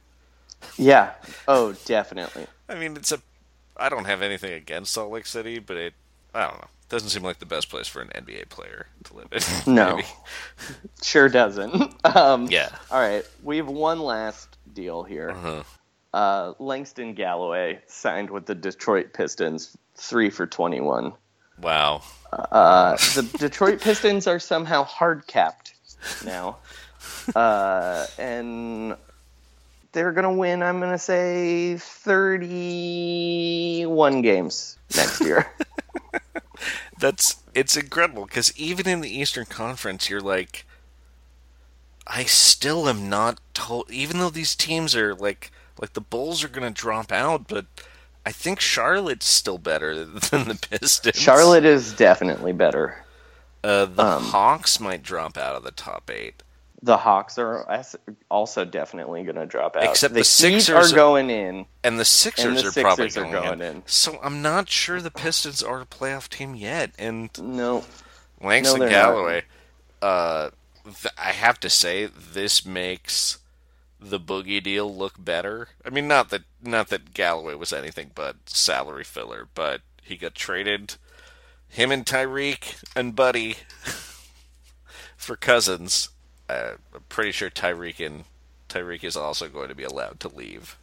Yeah. Oh, definitely. I mean, I don't have anything against Salt Lake City, but I don't know. It doesn't seem like the best place for an NBA player to live in. No. Sure doesn't. Yeah. All right. We have one last deal here. Uh-huh. Langston Galloway signed with the Detroit Pistons 3 for $21. Wow. The Detroit Pistons are somehow hard capped now. And they're going to win, I'm going to say, 31 games next year. It's incredible, because even in the Eastern Conference, you're like, I still am not told, even though these teams are like the Bulls are going to drop out, but I think Charlotte's still better than the Pistons. Charlotte is definitely better. The Hawks might drop out of the top 8. The Hawks are also definitely going to drop out. Except the Sixers are going in. And the Sixers are probably going in. So I'm not sure the Pistons are a playoff team yet. And no. Langston Galloway, I have to say, this makes the Boogie deal look better. I mean, not that Galloway was anything but salary filler, but he got traded, him and Tyreek and Buddy, for Cousins. I'm pretty sure Tyreek is also going to be allowed to leave.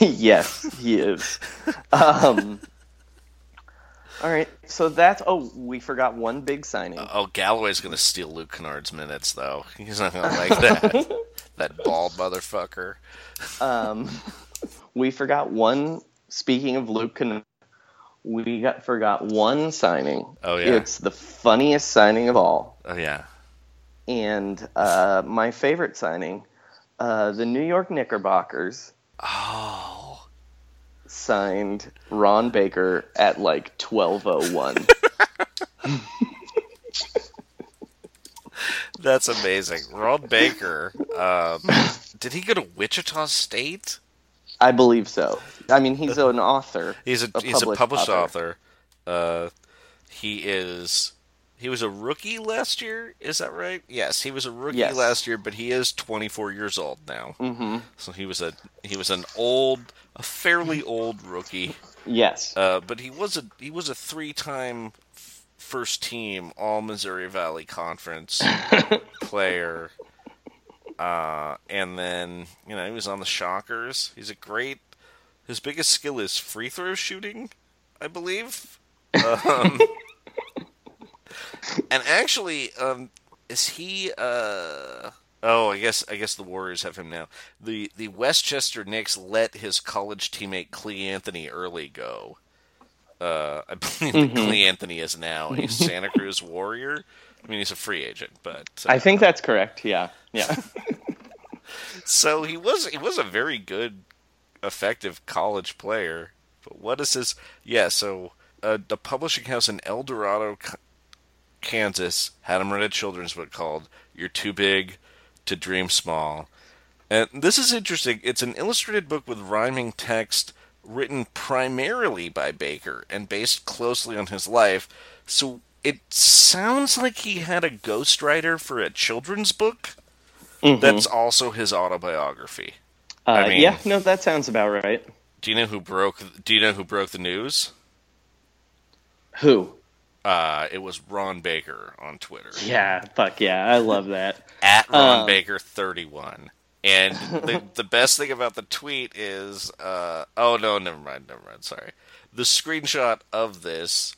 Yes, he is. All right, so that's... Oh, we forgot one big signing. Galloway's going to steal Luke Kennard's minutes, though. He's not going to like that. That bald motherfucker. We forgot one... Speaking of Luke Kennard, we forgot one signing. Oh, yeah. It's the funniest signing of all. Oh, yeah. And my favorite signing, the New York Knickerbockers. Oh. Signed Ron Baker at like 12:01. That's amazing. Ron Baker. Did he go to Wichita State? I believe so. I mean, he's an author. He's a published author. He was a rookie last year. Is that right? Yes, he was a rookie last year, but he is 24 years old now. Mm-hmm. So he was a fairly old rookie. Yes. But he was a 3-time first team All Missouri Valley Conference player. And then, you know, he was on the Shockers. He's his biggest skill is free throw shooting, I believe. And actually, is he? I guess the Warriors have him now. The Westchester Knicks let his college teammate Clee Anthony Early go. I believe that Clee Anthony is now a Santa Cruz Warrior. I mean, he's a free agent, but I think that's correct. Yeah. So he was a very good, effective college player. But what is his? Yeah. So the publishing house in El Dorado Kansas, had him read a children's book called You're Too Big to Dream Small. And this is interesting. It's an illustrated book with rhyming text written primarily by Baker and based closely on his life. So it sounds like he had a ghostwriter for a children's book that's also his autobiography. I mean, yeah, no, that sounds about right. Do you know who broke the news? Who? It was Ron Baker on Twitter. Yeah, fuck yeah, I love that. At Ron Baker 31. And the best thing about the tweet is, oh no, never mind, sorry. The screenshot of this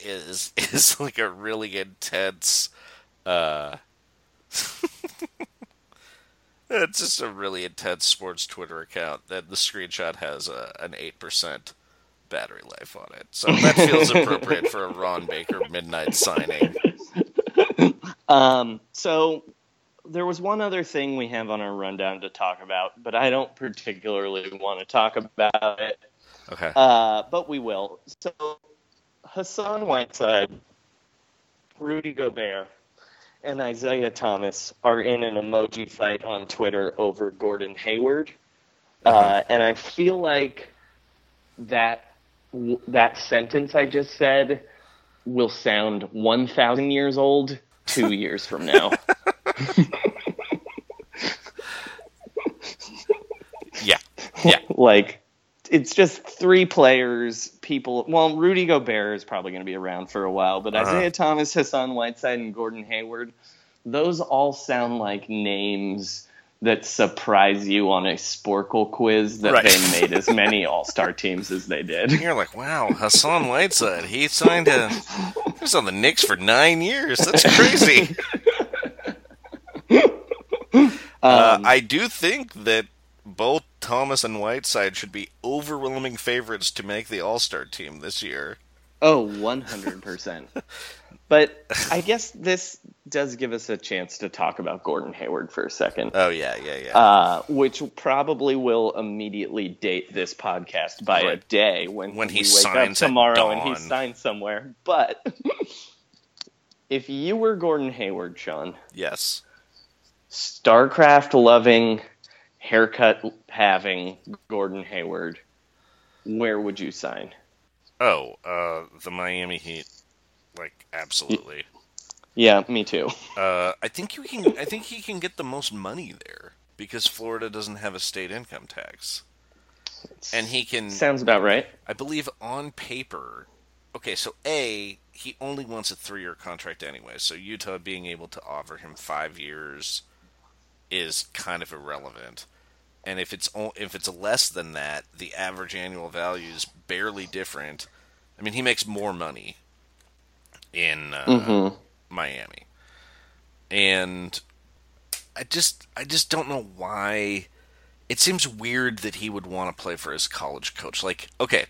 is like a really intense. It's just a really intense sports Twitter account that the screenshot has an 8% battery life on it. So that feels appropriate for a Ron Baker midnight signing. So there was one other thing we have on our rundown to talk about, but I don't particularly want to talk about it. Okay. But we will. So Hassan Whiteside, Rudy Gobert, and Isaiah Thomas are in an emoji fight on Twitter over Gordon Hayward. And I feel like that sentence I just said will sound 1,000 years old 2 years from now. Yeah. Yeah. Like, it's just three players, people... Well, Rudy Gobert is probably going to be around for a while, but Isaiah Thomas, Hassan Whiteside, and Gordon Hayward, those all sound like names that surprise you on a Sporkle quiz that they made as many all-star teams as they did. You're like, wow, Hassan Whiteside, he signed he was on the Knicks for 9 years. That's crazy. I do think that both Thomas and Whiteside should be overwhelming favorites to make the All-Star team this year. Oh, 100%. But I guess this does give us a chance to talk about Gordon Hayward for a second. Oh, yeah. Which probably will immediately date this podcast by a day when he wake up tomorrow and he signs somewhere. But if you were Gordon Hayward, Sean... Yes. StarCraft-loving... haircut having Gordon Hayward, where would you sign? Oh, the Miami Heat, like, absolutely. Yeah, me too. I think he can get the most money there because Florida doesn't have a state income tax, and he can. Sounds about right. I believe on paper. Okay, so he only wants a 3-year contract anyway, so Utah being able to offer him 5 years is kind of irrelevant. And if it's less than that, the average annual value is barely different. I mean, he makes more money in Miami, and I just don't know why. It seems weird that he would want to play for his college coach. Like, okay,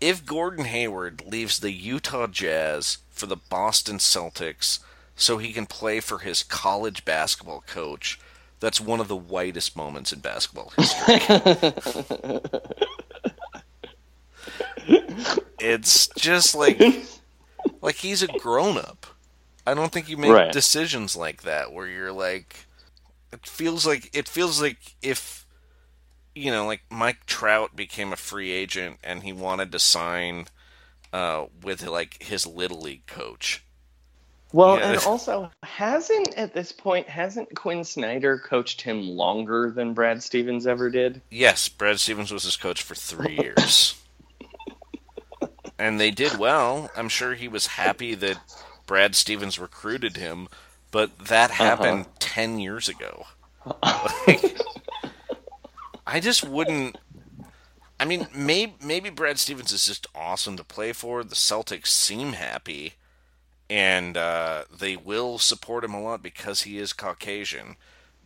if Gordon Hayward leaves the Utah Jazz for the Boston Celtics, so he can play for his college basketball coach, that's one of the whitest moments in basketball history. It's just like he's a grown-up. I don't think you make decisions like that where you're like, it feels like if, you know, like Mike Trout became a free agent and he wanted to sign with like his Little League coach. Well, yeah. And also, hasn't Quinn Snyder coached him longer than Brad Stevens ever did? Yes, Brad Stevens was his coach for 3 years. And they did well. I'm sure he was happy that Brad Stevens recruited him, but that happened 10 years ago. I just wouldn't... I mean, maybe Brad Stevens is just awesome to play for. The Celtics seem happy. And they will support him a lot because he is Caucasian.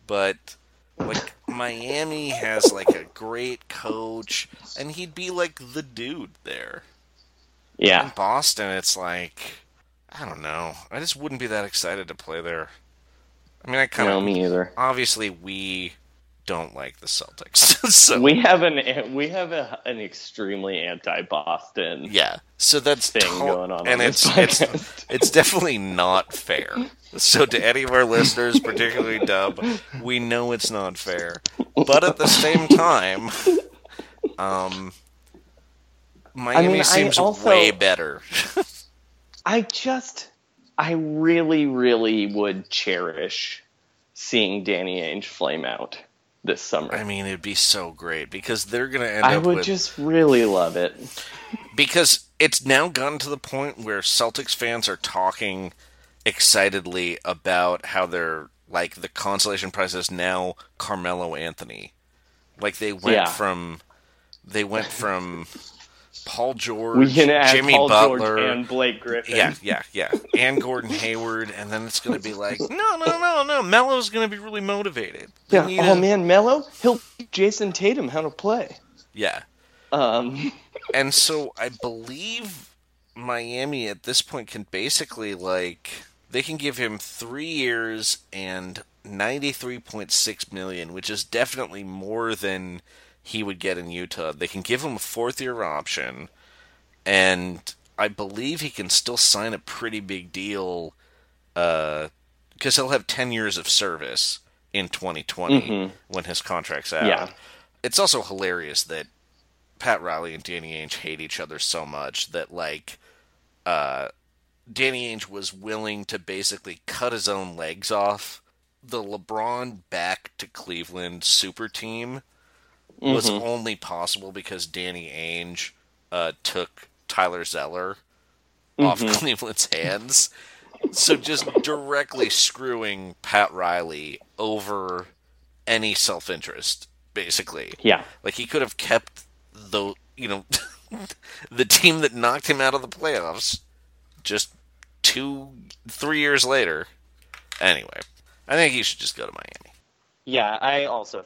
But, like, Miami has, like, a great coach, and he'd be, like, the dude there. Yeah. In Boston, it's like, I don't know. I just wouldn't be that excited to play there. I mean, I kind of... No, me either. Obviously, we don't like the Celtics. So. We have an extremely anti-Boston... Yeah. So that's thing going on, and it's definitely not fair. So to any of our listeners, particularly Dub, we know it's not fair, but at the same time, Miami seems also, way better. I really, really would cherish seeing Danny Ainge flame out this summer. I mean, it'd be so great because they're going to end up with... I would just really love it. Because it's now gotten to the point where Celtics fans are talking excitedly about how they're, like, the consolation prize is now Carmelo Anthony. Like, they went from... They went from... Paul George, Jimmy Paul Butler, George and Blake Griffin. Yeah. And Gordon Hayward, and then it's going to be like, no. Melo's going to be really motivated. Yeah. Melo, he'll teach Jason Tatum how to play. Yeah. And so I believe Miami at this point can basically, like, they can give him 3 years and $93.6 million, which is definitely more than he would get in Utah. They can give him a fourth-year option, and I believe he can still sign a pretty big deal because he'll have 10 years of service in 2020 when his contract's out. Yeah. It's also hilarious that Pat Riley and Danny Ainge hate each other so much that, like, Danny Ainge was willing to basically cut his own legs off. The LeBron back to Cleveland super team was only possible because Danny Ainge took Tyler Zeller off Cleveland's hands. So just directly screwing Pat Riley over any self-interest, basically. Yeah. Like, he could have kept the team that knocked him out of the playoffs just 3 years later. Anyway, I think he should just go to Miami. Yeah, I also...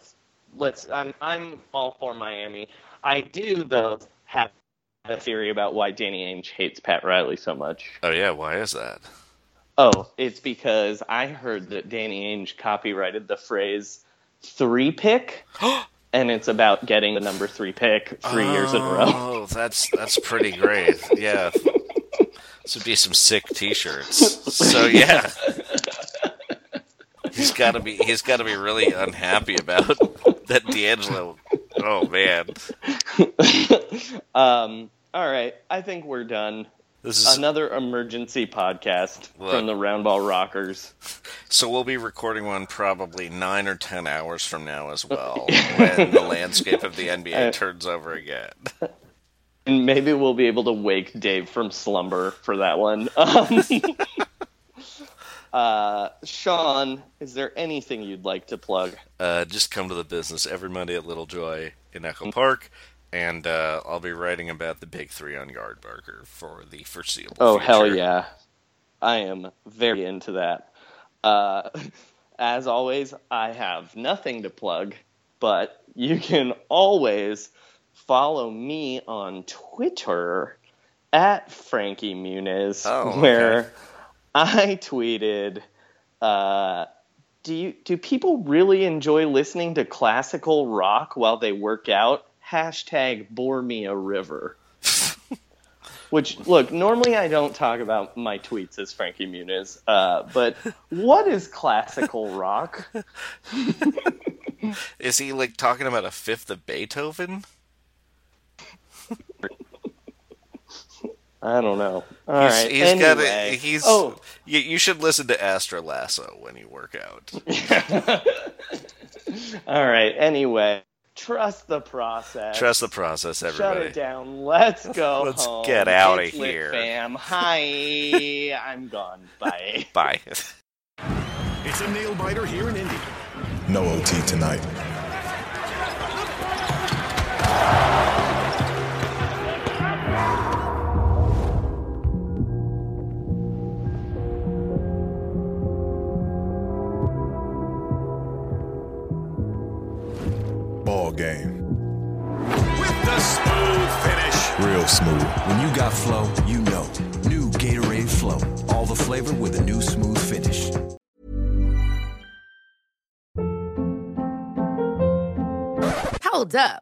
I'm all for Miami. I do, though, have a theory about why Danny Ainge hates Pat Riley so much. Oh, yeah? Why is that? Oh, it's because I heard that Danny Ainge copyrighted the phrase 3-pick, and it's about getting the number 3 pick 3 years in a row. Oh, that's pretty great. Yeah. This would be some sick T-shirts. So, yeah. He's got to be really unhappy about that D'Angelo. Oh man. All right, I think we're done. This is another emergency podcast from the Roundball Rockers. So we'll be recording one probably 9 or 10 hours from now as well, when the landscape of the NBA turns over again. And maybe we'll be able to wake Dave from slumber for that one. Sean, is there anything you'd like to plug? Just come to the business every Monday at Little Joy in Echo Park, and I'll be writing about the Big Three on Yardbarger for the foreseeable future. Hell yeah. I am very into that. As always, I have nothing to plug, but you can always follow me on Twitter at Frankie Muniz, where... I tweeted, do people really enjoy listening to classical rock while they work out? # bore me a river. Which, look, normally I don't talk about my tweets as Frankie Muniz, but what is classical rock? Is he, like, talking about a fifth of Beethoven? I don't know. All right. You should listen to Astra Lasso when you work out. All right. Anyway, trust the process. Trust the process, everybody. Shut it down. Let's go. Let's home. Get out of here. Fam. Hi. I'm gone. Bye. Bye. It's a nail biter here in Indy. No OT tonight. Ball game. With the smooth finish. Real smooth. When you got flow, you know. New Gatorade Flow. All the flavor with a new smooth finish. Hold up.